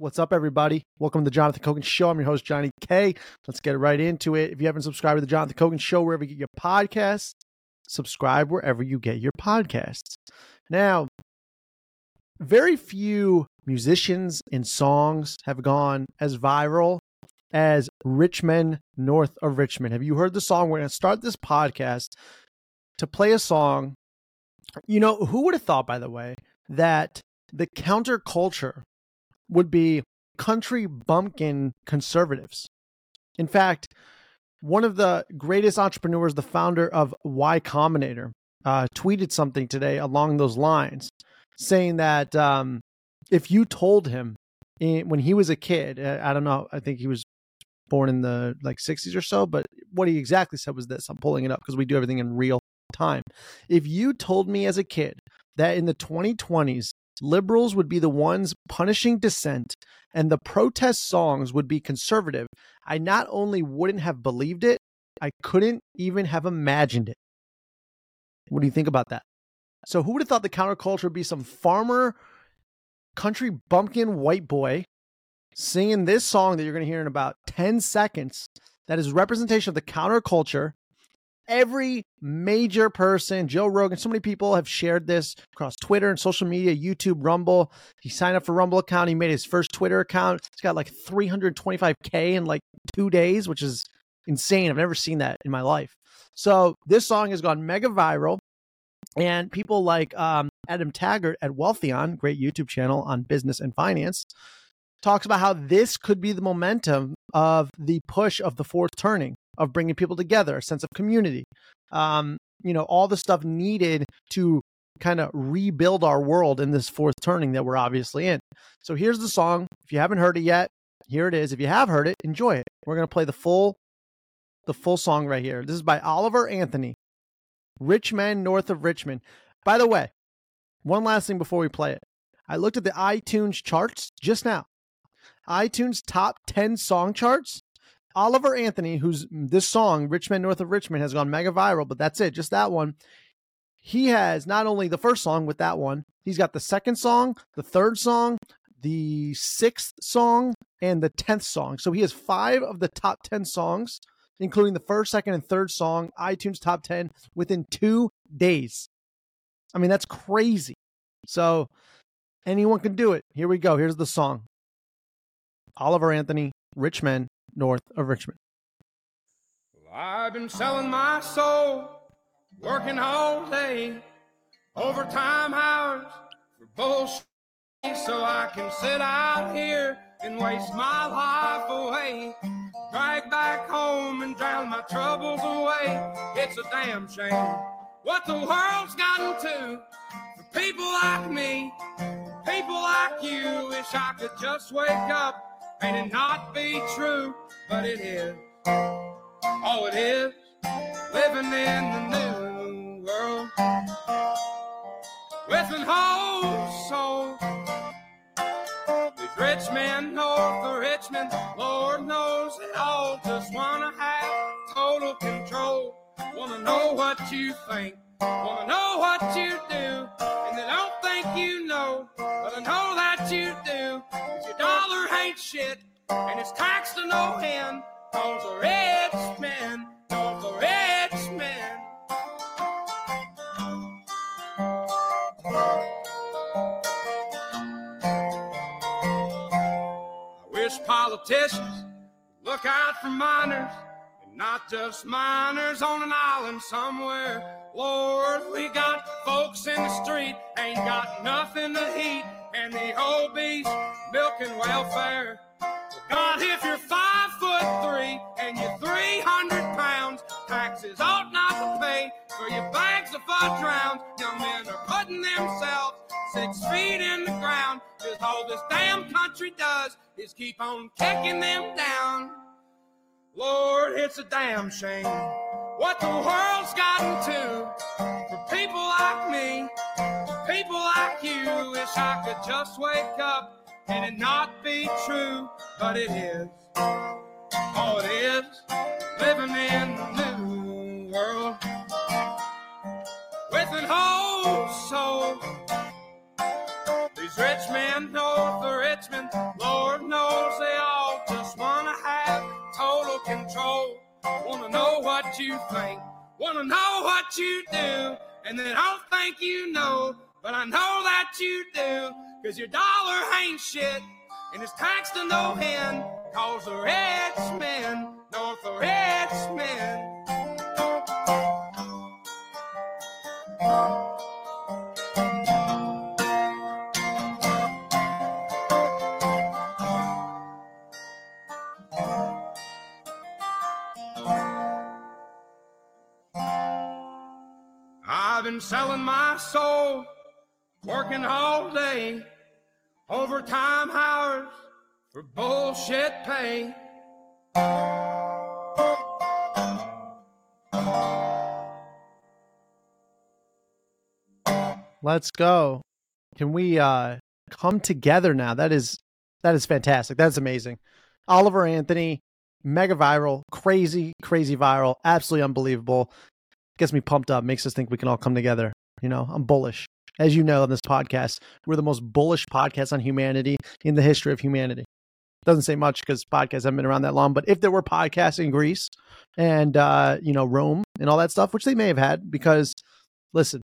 What's up, everybody? Welcome to the Jonathan Kogan Show. I'm your host, Johnny K. Let's get right into it. If you haven't subscribed to the Jonathan Kogan Show, wherever you get your podcasts, subscribe wherever you get your podcasts. Now, very few musicians and songs have gone as viral as Rich Men North of Richmond. Have you heard the song? We're going to start this podcast to play a song. You know, who would have thought, by the way, that the counterculture would be country bumpkin conservatives? In fact, one of the greatest entrepreneurs, the founder of Y Combinator, tweeted something today along those lines, saying that if you told him when he was a kid, I don't know, I think he was born in the like 60s or so, but what he exactly said was this. I'm pulling it up because we do everything in real time. If you told me as a kid that in the 2020s, liberals would be the ones punishing dissent and the protest songs would be conservative, I not only wouldn't have believed it, I couldn't even have imagined it. What do you think about that? So who would have thought the counterculture would be some farmer, country bumpkin white boy singing this song that you're going to hear in about 10 seconds that is representation of the counterculture? Every major person, Joe Rogan, so many people have shared this across Twitter and social media, YouTube, Rumble. He signed up for Rumble account. He made his first Twitter account. It's got like 325K in like 2 days, which is insane. I've never seen that in my life. So this song has gone mega viral. And people like Adam Taggart at Wealthion, great YouTube channel on business and finance, talks about how this could be the momentum of the push of the fourth turning, of bringing people together, a sense of community, you know, all the stuff needed to kind of rebuild our world in this fourth turning that we're obviously in. So here's the song. If you haven't heard it yet, here it is. If you have heard it, enjoy it. We're going to play the full song right here. This is by Oliver Anthony, Rich Men North of Richmond. By the way, one last thing before we play it. I looked at the iTunes charts just now. iTunes top 10 song charts. Oliver Anthony, who's this song, Rich Men North of Richmond, has gone mega viral, but that's it. Just that one. He has not only the first song with that one, he's got the second song, the third song, the sixth song, and the 10th song. So he has 5 of the top 10 songs, including the first, second, and third song, iTunes top 10 within 2 days. I mean, that's crazy. So anyone can do it. Here we go. Here's the song. Oliver Anthony, Rich Men North of Richmond. Well, I've been selling my soul, working all day, overtime hours for bullshit, so I can sit out here and waste my life away, drag back home and drown my troubles away. It's a damn shame what the world's gotten to for people like me, people like you. Wish I could just wake up and it not be true, but it is. Oh, it is. Living in the new world with an old soul. These rich men north of Richmond, Lord knows it all, just wanna have total control. Wanna know what you think, wanna know what you do, and they don't think you know, but I know that you do. Your dollar ain't shit, and it's taxed to no end. Those are rich men, those are rich men. I wish politicians would look out for miners, and not just miners on an island somewhere. Lord, we got folks in the street, ain't got nothing to eat, and the obese milking welfare. God, if you're 5'3" and you're 300 pounds, taxes ought not to pay for your bags of fudge rounds. Young men are putting themselves 6 feet in the ground, 'cause all this damn country does is keep on kicking them down. Lord, it's a damn shame what the world's gotten to for people like me, people like you. Wish I could just wake up and it not be true, but it is. Oh, it is. Living in the new world with an old soul. These rich men north of Richmond, Lord what you think. Wanna know what you do, and they don't think you know, but I know that you do, cause your dollar ain't shit, and it's taxed to no end, cause the rich men north of Richmond. Selling my soul, working all day, overtime hours for bullshit pay. Let's go. Can we come together now? That is fantastic. That's amazing. Oliver Anthony, mega viral, crazy, crazy viral, absolutely unbelievable. Gets me pumped up, makes us think we can all come together. You know, I'm bullish. As you know, on this podcast, we're the most bullish podcast on humanity in the history of humanity. Doesn't say much because podcasts haven't been around that long, but if there were podcasts in Greece and, you know, Rome and all that stuff, which they may have had, because listen,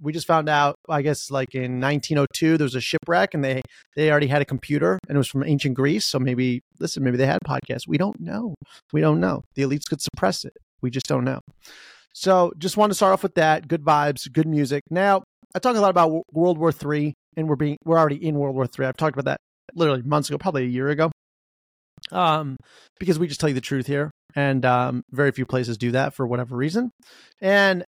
we just found out, I guess, like in 1902, there was a shipwreck and they already had a computer and it was from ancient Greece. So maybe, listen, maybe they had podcasts. We don't know. We don't know. The elites could suppress it. We just don't know. So just want to start off with that. Good vibes, good music. Now, I talk a lot about World War III, and we're already in World War III. I've talked about that literally months ago, probably a year ago, because we just tell you the truth here, and very few places do that for whatever reason. And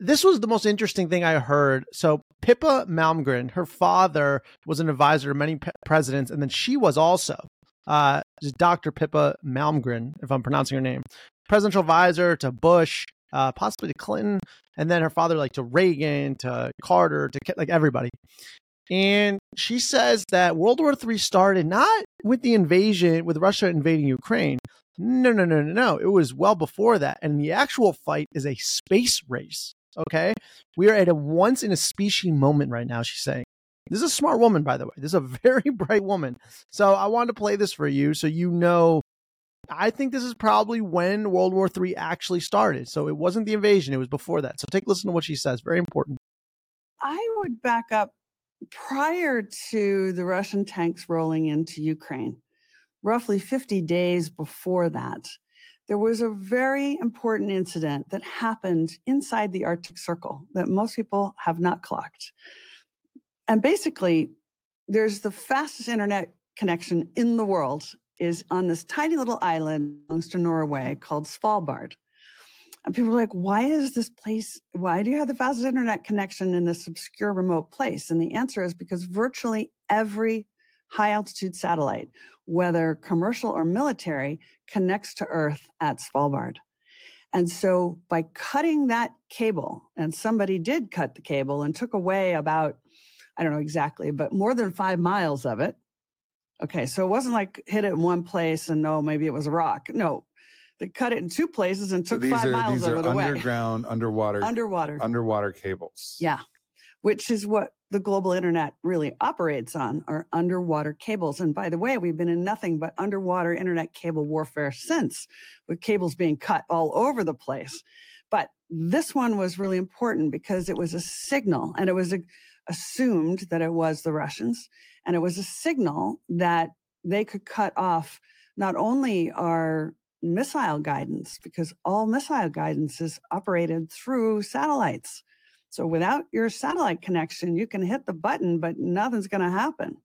this was the most interesting thing I heard. So Pippa Malmgren, her father was an advisor to many presidents, and then she was also Dr. Pippa Malmgren, if I'm pronouncing her name, presidential advisor to Bush, possibly to Clinton, and then her father, like to Reagan, to Carter, to like everybody. And she says that World War III started not with the invasion, with Russia invading Ukraine. No. It was well before that. And the actual fight is a space race. Okay. We are at a once in a species moment right now, she's saying. This is a smart woman, by the way. This is a very bright woman. So I wanted to play this for you so you know. I think this is probably when World War III actually started. So it wasn't the invasion. It was before that. So take a listen to what she says. Very important. I would back up prior to the Russian tanks rolling into Ukraine, roughly 50 days before that, there was a very important incident that happened inside the Arctic Circle that most people have not clocked. And basically, there's the fastest internet connection in the world is on this tiny little island next to Norway called Svalbard. And people are like, why is this place, why do you have the fastest internet connection in this obscure remote place? And the answer is because virtually every high altitude satellite, whether commercial or military, connects to Earth at Svalbard. And so by cutting that cable, and somebody did cut the cable and took away about, I don't know exactly, but more than 5 miles of it. Okay, so it wasn't like hit it in one place and no, maybe it was a rock. No, they cut it in two places and took 5 miles of it away. Underground, underwater cables. Yeah, which is what the global internet really operates on, are underwater cables. And by the way, we've been in nothing but underwater internet cable warfare since, with cables being cut all over the place. But this one was really important because it was a signal, and it was assumed that it was the Russians. And it was a signal that they could cut off not only our missile guidance, because all missile guidance is operated through satellites. So without your satellite connection, you can hit the button, but nothing's going to happen.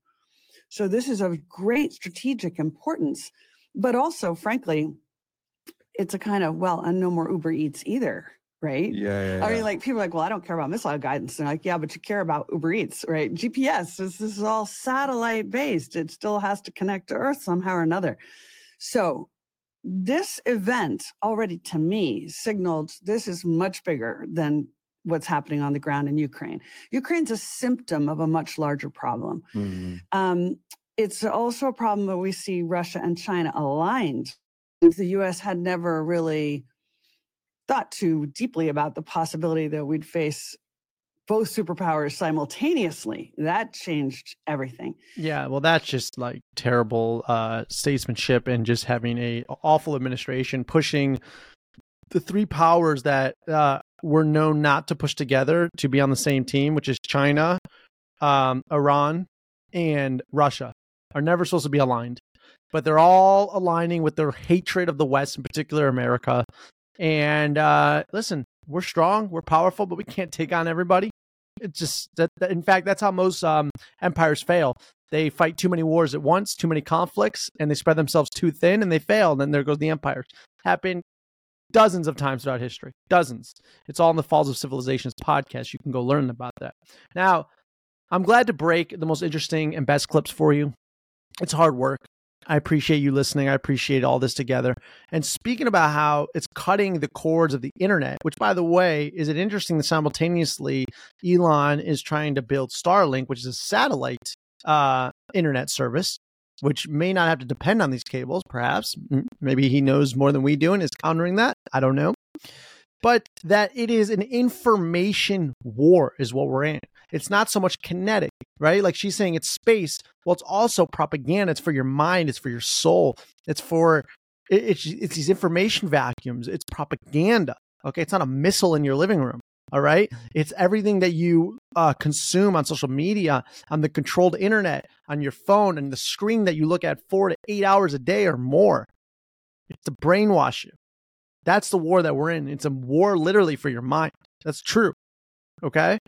So this is of great strategic importance. But also, frankly, it's a kind of, well, and no more Uber Eats either. Right? Yeah. I mean, like, people are like, well, I don't care about missile guidance. And they're like, yeah, but you care about Uber Eats, right? GPS, this is all satellite based. It still has to connect to Earth somehow or another. So this event already, to me, signaled this is much bigger than what's happening on the ground in Ukraine. Ukraine's a symptom of a much larger problem. Mm-hmm. It's also a problem that we see Russia and China aligned. If the U.S. had never really thought too deeply about the possibility that we'd face both superpowers simultaneously. That changed everything. Yeah, well, that's just like terrible statesmanship and just having an awful administration pushing the three powers that were known not to push together to be on the same team, which is China, Iran, and Russia, are never supposed to be aligned. But they're all aligning with their hatred of the West, in particular America. And listen, we're strong, we're powerful, but we can't take on everybody. It's just that in fact, that's how most empires fail. They fight too many wars at once, too many conflicts, and they spread themselves too thin, and they fail. And then there goes the empire. Happened dozens of times throughout history. Dozens. It's all in the Falls of Civilizations podcast. You can go learn about that. Now, I'm glad to break the most interesting and best clips for you. It's hard work. I appreciate you listening. I appreciate all this together. And speaking about how it's cutting the cords of the internet, which, by the way, is it interesting that simultaneously Elon is trying to build Starlink, which is a satellite internet service, which may not have to depend on these cables, perhaps. Maybe he knows more than we do and is countering that. I don't know. But that it is an information war is what we're in. It's not so much kinetic, right? Like she's saying it's space. Well, it's also propaganda. It's for your mind. It's for your soul. It's for, it's these information vacuums. It's propaganda. Okay. It's not a missile in your living room. All right. It's everything that you consume on social media, on the controlled internet, on your phone, and the screen that you look at 4 to 8 hours a day or more. It's to brainwash you. That's the war that we're in. It's a war literally for your mind. That's true. Okay.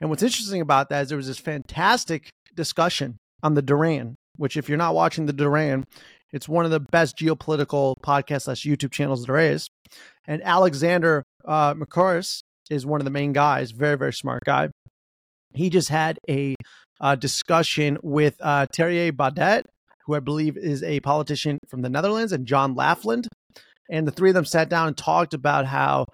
And what's interesting about that is there was this fantastic discussion on the Duran, which if you're not watching the Duran, it's one of the best geopolitical podcast / YouTube channels there is. And Alexander Mercouris is one of the main guys, very, very smart guy. He just had a discussion with Thierry Baudet, who I believe is a politician from the Netherlands, and John Laughland. And the three of them sat down and talked about how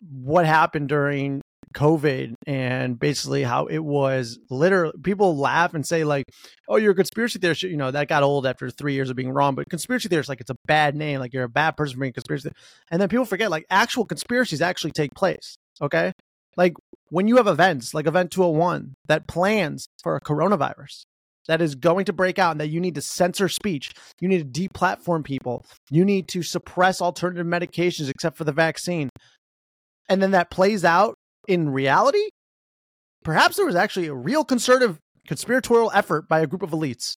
what happened during COVID and basically how it was literally people laugh and say like, oh, you're a conspiracy theorist. You know, that got old after 3 years of being wrong. But conspiracy theorist, like it's a bad name. Like you're a bad person for being a conspiracy theorist. And then people forget like actual conspiracies actually take place. Okay. Like when you have events like Event 201 that plans for a coronavirus that is going to break out and that you need to censor speech. You need to deplatform people. You need to suppress alternative medications except for the vaccine. And then that plays out in reality. Perhaps there was actually a real conspiratorial effort by a group of elites.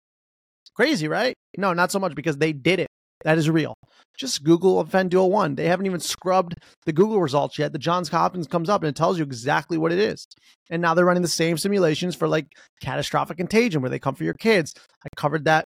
Crazy, right? No, not so much because they did it. That is real. Just Google Event 201. They haven't even scrubbed the Google results yet. The Johns Hopkins comes up and it tells you exactly what it is. And now they're running the same simulations for like Catastrophic Contagion where they come for your kids. I covered that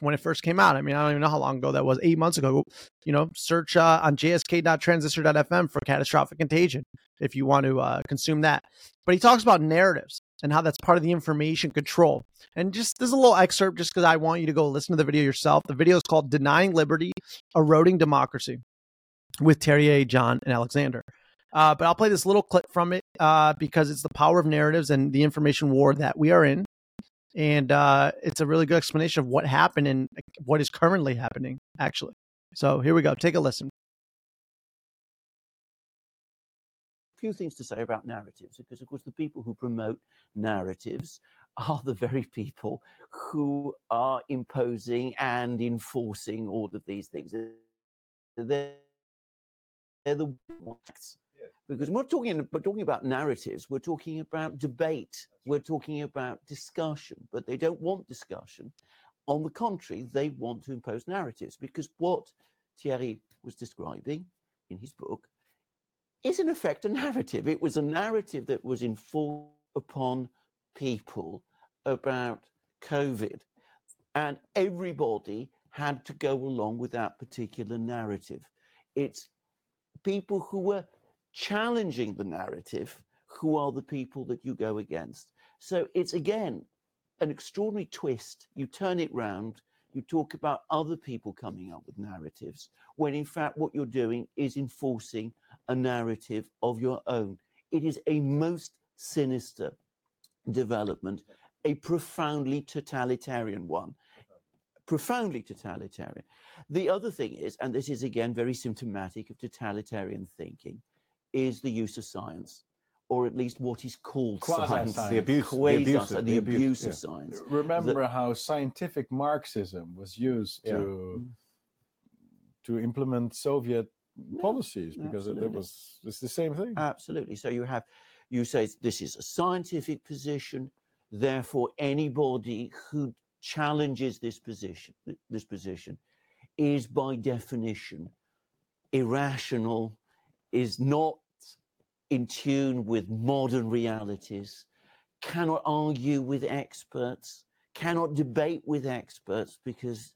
when it first came out. I mean, I don't even know how long ago that was. 8 months ago, you know, search on jsk.transistor.fm for Catastrophic Contagion if you want to consume that. But he talks about narratives and how that's part of the information control. And just there's a little excerpt just because I want you to go listen to the video yourself. The video is called Denying Liberty, Eroding Democracy with Thierry, John, and Alexander. But I'll play this little clip from it because it's the power of narratives and the information war that we are in. And it's a really good explanation of what happened and what is currently happening, actually. So here we go. Take a listen. Few things to say about narratives, because of course the people who promote narratives are the very people who are imposing and enforcing all of these things. They're the ones. Because we're talking about narratives, we're talking about debate, we're talking about discussion, but they don't want discussion. On the contrary, they want to impose narratives, because what Thierry was describing in his book is in effect a narrative. It was a narrative that was enforced upon people about COVID, and everybody had to go along with that particular narrative. It's people who were challenging the narrative who are the people that you go against. So it's again an extraordinary twist. You turn it round, you talk about other people coming up with narratives when in fact what you're doing is enforcing a narrative of your own. It is a most sinister development, a profoundly totalitarian one. Profoundly totalitarian. The other thing is, and this is again very symptomatic of totalitarian thinking, is the use of science, or at least what is called science. The abuse of science. Remember how scientific Marxism was used to implement Soviet policies, because it's the same thing. Absolutely. So you have, you say this is a scientific position, therefore anybody who challenges this position is by definition irrational, is not in tune with modern realities, cannot argue with experts, cannot debate with experts, because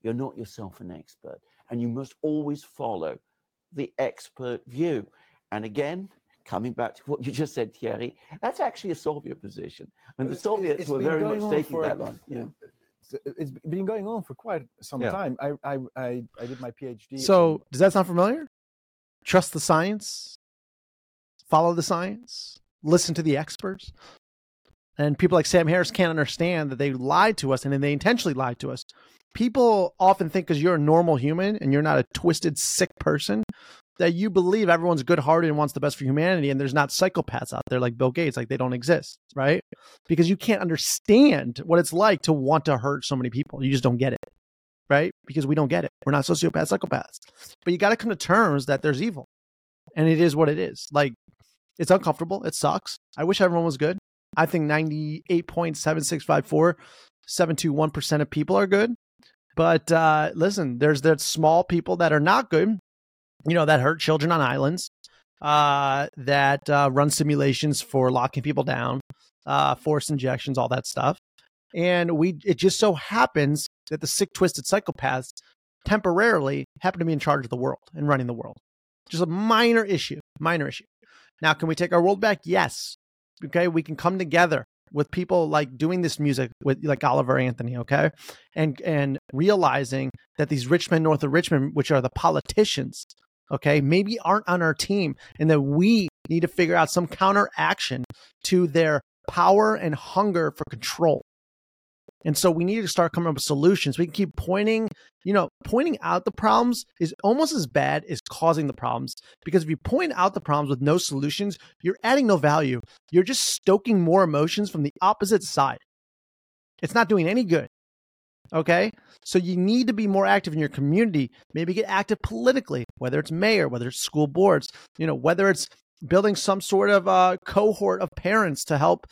you're not yourself an expert, and you must always follow the expert view. And again, coming back to what you just said, Thierry, that's actually a Soviet position, and the Soviets were very much taking that line. Yeah. It's been going on for quite some time. I did my PhD. So does that sound familiar? Trust the science, follow the science, listen to the experts. And people like Sam Harris can't understand that they lied to us, and then they intentionally lied to us. People often think because you're a normal human and you're not a twisted, sick person, that you believe everyone's good-hearted and wants the best for humanity, and there's not psychopaths out there like Bill Gates, like they don't exist, right? Because you can't understand what it's like to want to hurt so many people. You just don't get it, right? Because we don't get it. We're not sociopaths, psychopaths. But you got to come to terms that there's evil, and it is what it is. Like, it's uncomfortable. It sucks. I wish everyone was good. I think 98.7654721% of people are good. But listen, there's that small people that are not good, you know, that hurt children on islands, that run simulations for locking people down, forced injections, all that stuff. And it just so happens that the sick, twisted psychopaths temporarily happen to be in charge of the world and running the world. Just a minor issue, minor issue. Now, can we take our world back? Yes. Okay, we can come together with people like doing this music with like Oliver Anthony, okay, and realizing that these rich men north of Richmond, which are the politicians, okay, maybe aren't on our team, and that we need to figure out some counteraction to their power and hunger for control. And so we need to start coming up with solutions. We can keep pointing out the problems is almost as bad as causing the problems. Because if you point out the problems with no solutions, you're adding no value. You're just stoking more emotions from the opposite side. It's not doing any good. Okay? So you need to be more active in your community. Maybe get active politically, whether it's mayor, whether it's school boards, whether it's building some sort of cohort of parents to help,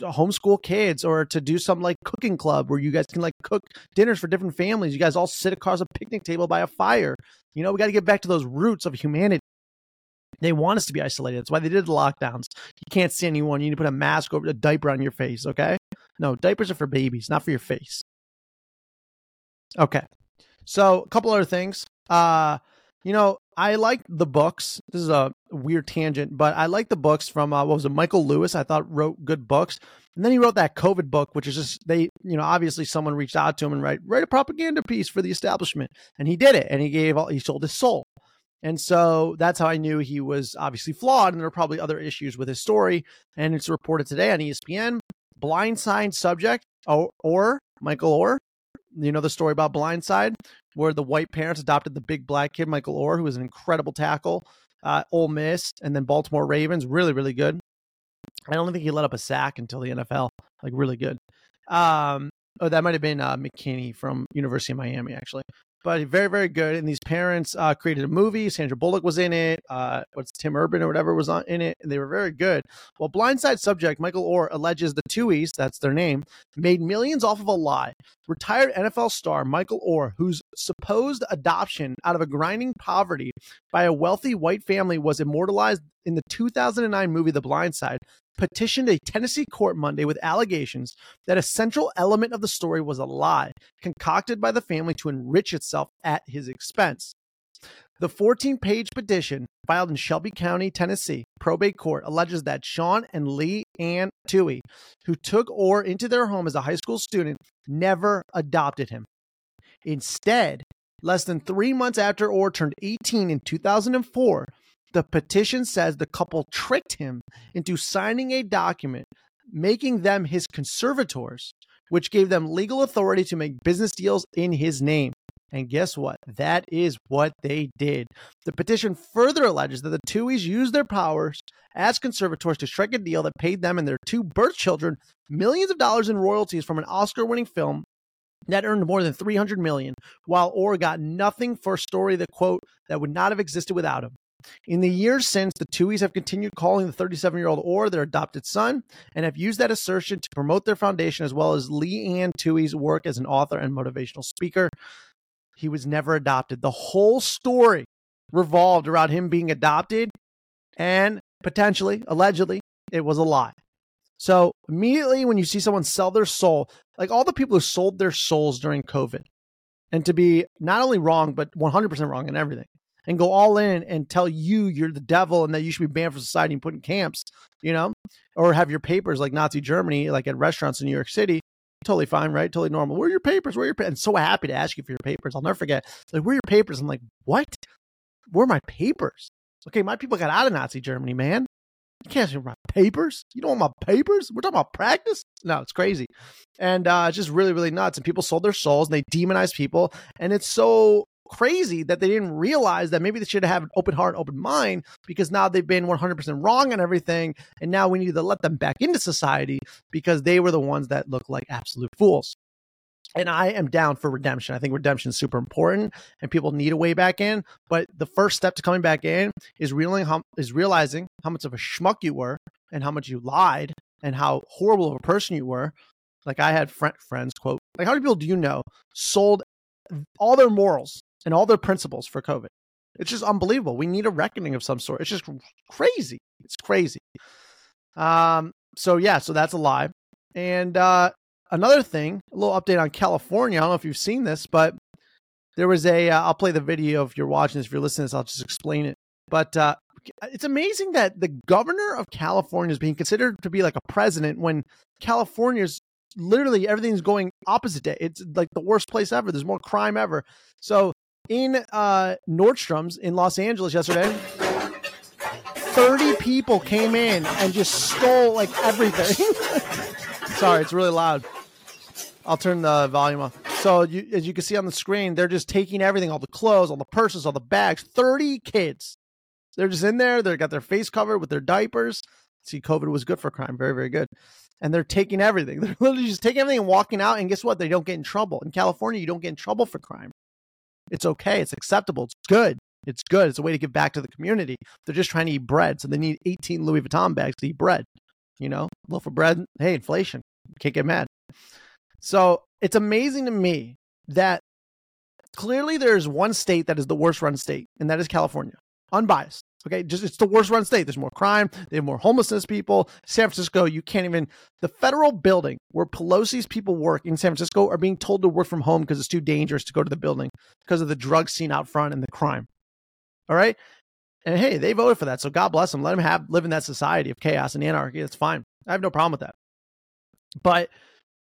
homeschool kids, or to do some like cooking club where you guys can like cook dinners for different families. You guys all sit across a picnic table by a fire. We got to get back to those roots of humanity. They want us to be isolated. That's why they did the lockdowns. You can't see anyone. You need to put a mask over a diaper on your face. Okay. No, diapers are for babies, not for your face. Okay. So a couple other things, I like the books. This is a weird tangent, but I like the books from, Michael Lewis, I thought wrote good books. And then he wrote that COVID book, which is just, obviously someone reached out to him and write a propaganda piece for the establishment. And he did it. And he sold his soul. And so that's how I knew he was obviously flawed. And there are probably other issues with his story. And it's reported today on ESPN, Blindside subject, or Michael Oher. You know the story about Blindside, where the white parents adopted the big black kid, Michael Oher, who was an incredible tackle, Ole Miss, and then Baltimore Ravens. Really, really good. I don't think he let up a sack until the NFL. Like, really good. That might have been McKinney from University of Miami, actually. But very, very good. And these parents created a movie. Sandra Bullock was in it. Tim Urban or whatever was in it. And they were very good. Well, Blindside subject Michael Oher alleges the Tuohys, that's their name, made millions off of a lie. Retired NFL star Michael Oher, whose supposed adoption out of a grinding poverty by a wealthy white family was immortalized in the 2009 movie The Blind Side, petitioned a Tennessee court Monday with allegations that a central element of the story was a lie concocted by the family to enrich itself at his expense. The 14-page petition filed in Shelby County, Tennessee, probate court alleges that Sean and Lee Ann Tuohy, who took Oher into their home as a high school student, never adopted him. Instead, less than 3 months after Oher turned 18 in 2004, the petition says the couple tricked him into signing a document making them his conservators, which gave them legal authority to make business deals in his name. And guess what? That is what they did. The petition further alleges that the Tuohys used their powers as conservators to strike a deal that paid them and their two birth children millions of dollars in royalties from an Oscar-winning film That earned more than $300 million, while Oher got nothing for a story that, quote, that would not have existed without him. In the years since, the Tuohys have continued calling the 37-year-old Oher their adopted son and have used that assertion to promote their foundation as well as Leanne Tuohy's work as an author and motivational speaker. He was never adopted. The whole story revolved around him being adopted and potentially, allegedly, it was a lie. So immediately when you see someone sell their soul, like all the people who sold their souls during COVID, and to be not only wrong, but 100% wrong in everything, and go all in and tell you you're the devil and that you should be banned from society and put in camps, you know, or have your papers like Nazi Germany, like at restaurants in New York City. Totally fine, right? Totally normal. Where are your papers? Where are your papers? And so happy to ask you for your papers. I'll never forget. Like, where are your papers? I'm like, what? Where are my papers? Okay, my people got out of Nazi Germany, man. You can't ask me for my papers. You don't want my papers? We're talking about practice? No, it's crazy. And it's just really, really nuts. And people sold their souls and they demonized people. And it's so crazy that they didn't realize that maybe they should have an open heart, open mind, because now they've been 100% wrong on everything. And now we need to let them back into society because they were the ones that look like absolute fools. And I am down for redemption. I think redemption is super important and people need a way back in. But the first step to coming back in is realizing how much of a schmuck you were and how much you lied and how horrible of a person you were. Like I had friends, quote, like how many people do you know sold all their morals and all their principles for COVID? It's just unbelievable. We need a reckoning of some sort. It's just crazy. It's crazy. So that's a lie. And, another thing, a little update on California. I don't know if you've seen this, but there was I'll play the video if you're watching this. If you're listening to this, I'll just explain it. But it's amazing that the governor of California is being considered to be like a president when California's literally everything's going opposite day. It's like the worst place ever. There's more crime ever. So in Nordstrom's in Los Angeles yesterday, 30 people came in and just stole like everything. Sorry, it's really loud. I'll turn the volume off. So as you can see on the screen, they're just taking everything, all the clothes, all the purses, all the bags, 30 kids. They're just in there. They've got their face covered with their diapers. See, COVID was good for crime. Very, very good. And they're taking everything. They're literally just taking everything and walking out. And guess what? They don't get in trouble. In California, you don't get in trouble for crime. It's okay. It's acceptable. It's good. It's good. It's a way to give back to the community. They're just trying to eat bread. So they need 18 Louis Vuitton bags to eat bread. You know, loaf of bread. Hey, inflation. Can't get mad. So it's amazing to me that clearly there's one state that is the worst run state, and that is California. Unbiased. Okay. Just, it's the worst run state. There's more crime. They have more homelessness people. San Francisco, you can't even, the federal building where Pelosi's people work in San Francisco are being told to work from home because it's too dangerous to go to the building because of the drug scene out front and the crime. All right. And hey, they voted for that. So God bless them. Let them live in that society of chaos and anarchy. It's fine. I have no problem with that. But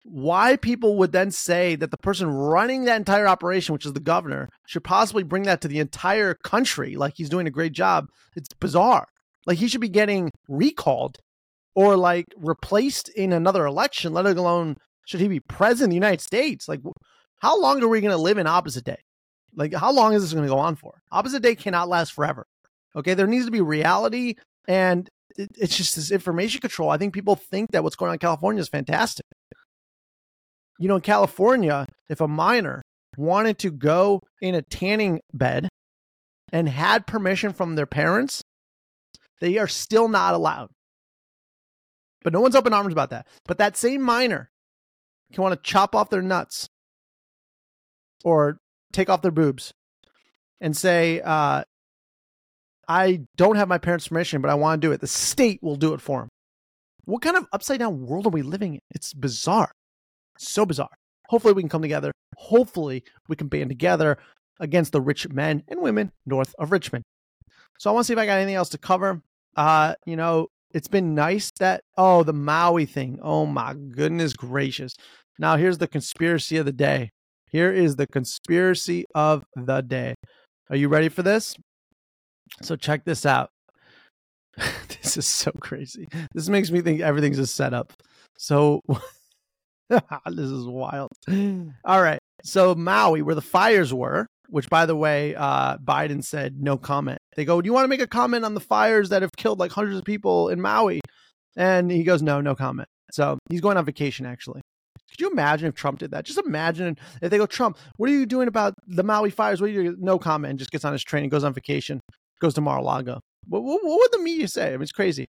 why people would then say that the person running that entire operation, which is the governor, should possibly bring that to the entire country, like he's doing a great job, it's bizarre. Like he should be getting recalled or like replaced in another election, let alone should he be president of the United States. Like how long are we going to live in opposite day? Like how long is this going to go on for? Opposite day cannot last forever. Okay, there needs to be reality, and it's just this information control. I think people think that what's going on in California is fantastic. You know, in California, if a minor wanted to go in a tanning bed and had permission from their parents, they are still not allowed. But no one's up in arms about that. But that same minor can want to chop off their nuts or take off their boobs and say, I don't have my parents' permission, but I want to do it. The state will do it for him. What kind of upside down world are we living in? It's bizarre. It's so bizarre. Hopefully we can come together. Hopefully we can band together against the rich men and women north of Richmond. So I want to see if I got anything else to cover. You know, it's been nice that, the Maui thing. Oh my goodness gracious. Now here's the conspiracy of the day. Here is the conspiracy of the day. Are you ready for this? So check this out. This is so crazy. This makes me think everything's a setup. So this is wild. All right. So Maui, where the fires were, which by the way, Biden said no comment. They go, do you want to make a comment on the fires that have killed like hundreds of people in Maui? And he goes, no comment. So he's going on vacation actually. Could you imagine if Trump did that? Just imagine if they go, Trump, what are you doing about the Maui fires? What are you doing? No comment. And just gets on his train and goes on vacation, goes to Mar-a-Lago. What would the media say? I mean, it's crazy.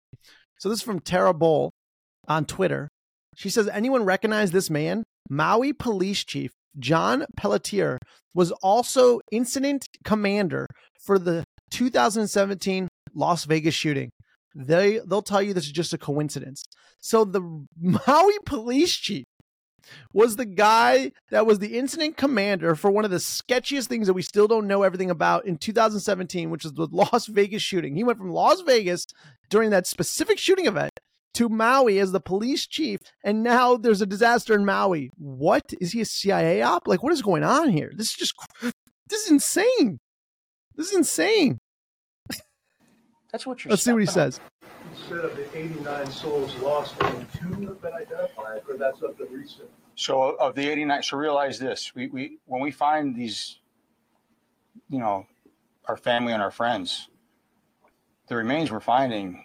So this is from Tara Bowl on Twitter. She says, anyone recognize this man? Maui police chief John Pelletier was also incident commander for the 2017 Las Vegas shooting. They'll tell you this is just a coincidence. So the Maui police chief was the guy that was the incident commander for one of the sketchiest things that we still don't know everything about in 2017, which is the Las Vegas shooting. He went from Las Vegas during that specific shooting event to Maui as the police chief, and now there's a disaster in Maui. What? Is he a CIA op? Like, what is going on here? This is insane. This is insane. That's what you're saying. Let's see what he says. Instead of the 89 souls lost, only 2 have been identified, or that's of the recent. So of the 89, so realize this, we when we find these, you know, our family and our friends, the remains we're finding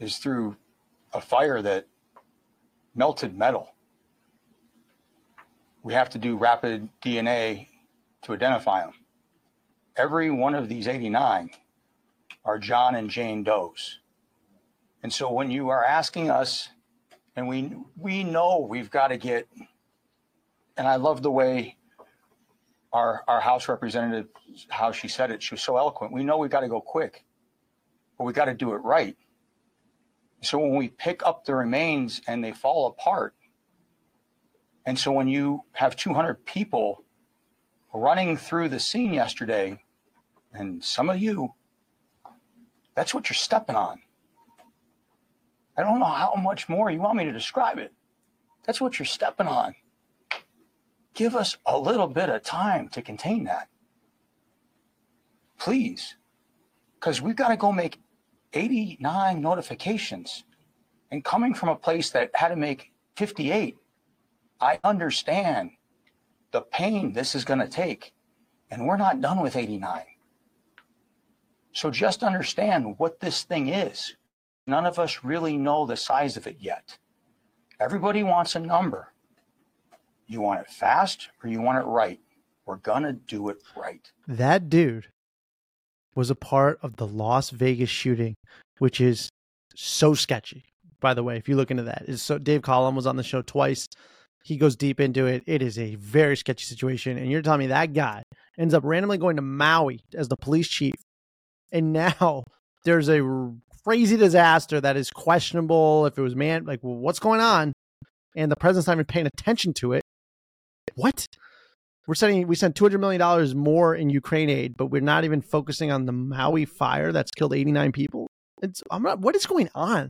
is through a fire that melted metal. We have to do rapid DNA to identify them. Every one of these 89 are John and Jane Does. And so when you are asking us, and we know we've got to get, and I love the way our House representative, how she said it, she was so eloquent. We know we've got to go quick, but we got to do it right. So when we pick up the remains and they fall apart, and so when you have 200 people running through the scene yesterday, and some of you, that's what you're stepping on. I don't know how much more you want me to describe it. That's what you're stepping on. Give us a little bit of time to contain that, please, because we've got to go make 89 notifications, and coming from a place that had to make 58, I understand the pain this is going to take, and we're not done with 89. So just understand what this thing is. None of us really know the size of it yet. Everybody wants a number. You want it fast or you want it right. We're going to do it right. That dude was a part of the Las Vegas shooting, which is so sketchy, by the way, if you look into that. It's so, Dave Collum was on the show twice. He goes deep into it. It is a very sketchy situation. And you're telling me that guy ends up randomly going to Maui as the police chief. And now there's a crazy disaster that is questionable. If it was man, like, well, what's going on? And the president's not even paying attention to it. What? We sent $200 million more in Ukraine aid, but we're not even focusing on the Maui fire that's killed 89 people. What is going on?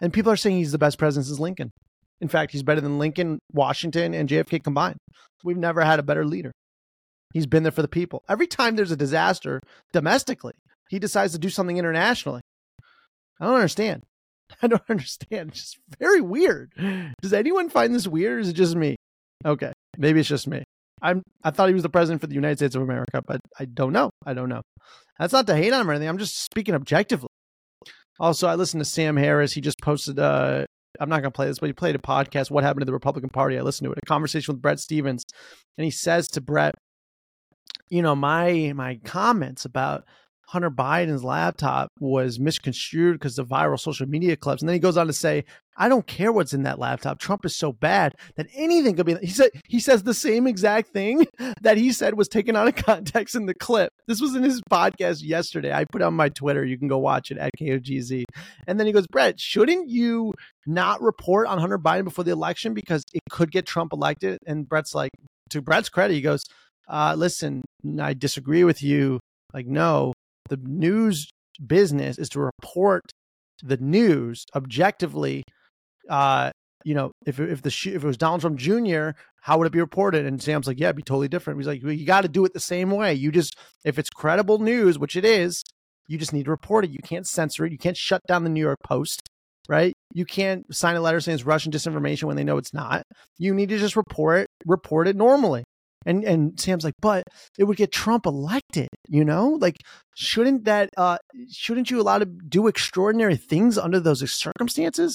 And people are saying he's the best president since Lincoln. In fact, he's better than Lincoln, Washington, and JFK combined. We've never had a better leader. He's been there for the people. Every time there's a disaster domestically, he decides to do something internationally. I don't understand. It's just very weird. Does anyone find this weird, or is it just me? Okay, maybe it's just me. I thought he was the president for the United States of America, but I don't know. That's not to hate on him or anything. I'm just speaking objectively. Also, I listened to Sam Harris. He just posted, I'm not going to play this, but he played a podcast, What Happened to the Republican Party? I listened to it, a conversation with Bret Stevens. And he says to Bret, you know, my comments about Hunter Biden's laptop was misconstrued because of viral social media clips. And then he goes on to say, I don't care what's in that laptop. Trump is so bad that anything could be. He says the same exact thing that he said was taken out of context in the clip. This was in his podcast yesterday. I put it on my Twitter. You can go watch it at KOGZ. And then he goes, Brett, shouldn't you not report on Hunter Biden before the election because it could get Trump elected? And Brett's like, to Brett's credit, he goes, listen, I disagree with you. Like, no. The news business is to report the news objectively. You know, if it was Donald Trump Jr., how would it be reported? And Sam's like, yeah, it'd be totally different. He's like, well, you got to do it the same way. You just, if it's credible news, which it is, you just need to report it. You can't censor it. You can't shut down the New York Post, right? You can't sign a letter saying it's Russian disinformation when they know it's not. You need to just report it normally. And Sam's like, but it would get Trump elected, you know, like, shouldn't you allow to do extraordinary things under those circumstances?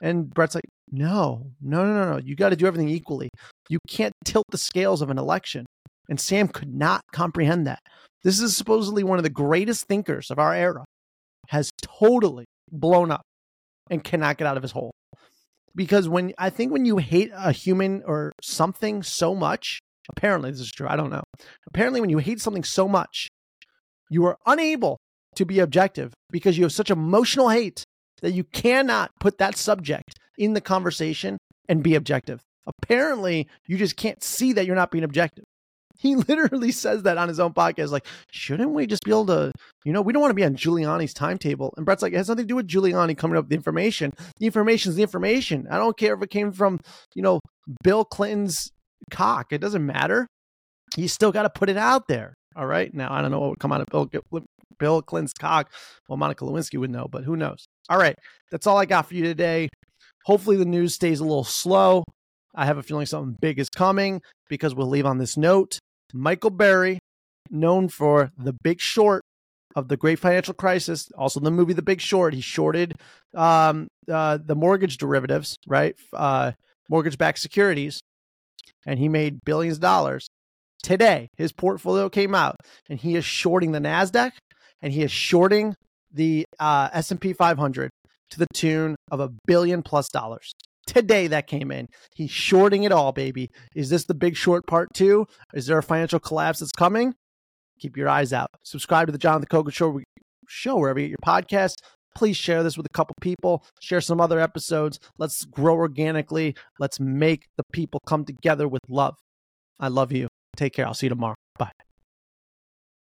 And Bret's like, no. You got to do everything equally. You can't tilt the scales of an election. And Sam could not comprehend that. This is supposedly one of the greatest thinkers of our era, has totally blown up and cannot get out of his hole. Because when you hate a human or something so much, apparently this is true, I don't know. Apparently when you hate something so much, you are unable to be objective because you have such emotional hate that you cannot put that subject in the conversation and be objective. Apparently, you just can't see that you're not being objective. He literally says that on his own podcast, like, shouldn't we just be able to, we don't want to be on Giuliani's timetable. And Bret's like, it has nothing to do with Giuliani coming up with the information. The information's the information. I don't care if it came from, Bill Clinton's cock. It doesn't matter. You still got to put it out there. All right. Now, I don't know what would come out of Bill Clinton's cock. Well, Monica Lewinsky would know, but who knows? All right. That's all I got for you today. Hopefully the news stays a little slow. I have a feeling something big is coming because we'll leave on this note. Michael Burry, known for The Big Short of the Great Financial Crisis, also the movie The Big Short. He shorted the mortgage derivatives, right? Mortgage-backed securities. And he made billions of dollars. Today, his portfolio came out and he is shorting the NASDAQ and he is shorting the S&P 500 to the tune of $1 billion+. Today that came in. He's shorting it all, baby. Is this The Big Short part 2? Is there a financial collapse that's coming? Keep your eyes out. Subscribe to the Jonathan Kogan Show wherever you get your podcast. Please share this with a couple people. Share some other episodes. Let's grow organically. Let's make the people come together with love. I love you. Take care. I'll see you tomorrow. Bye.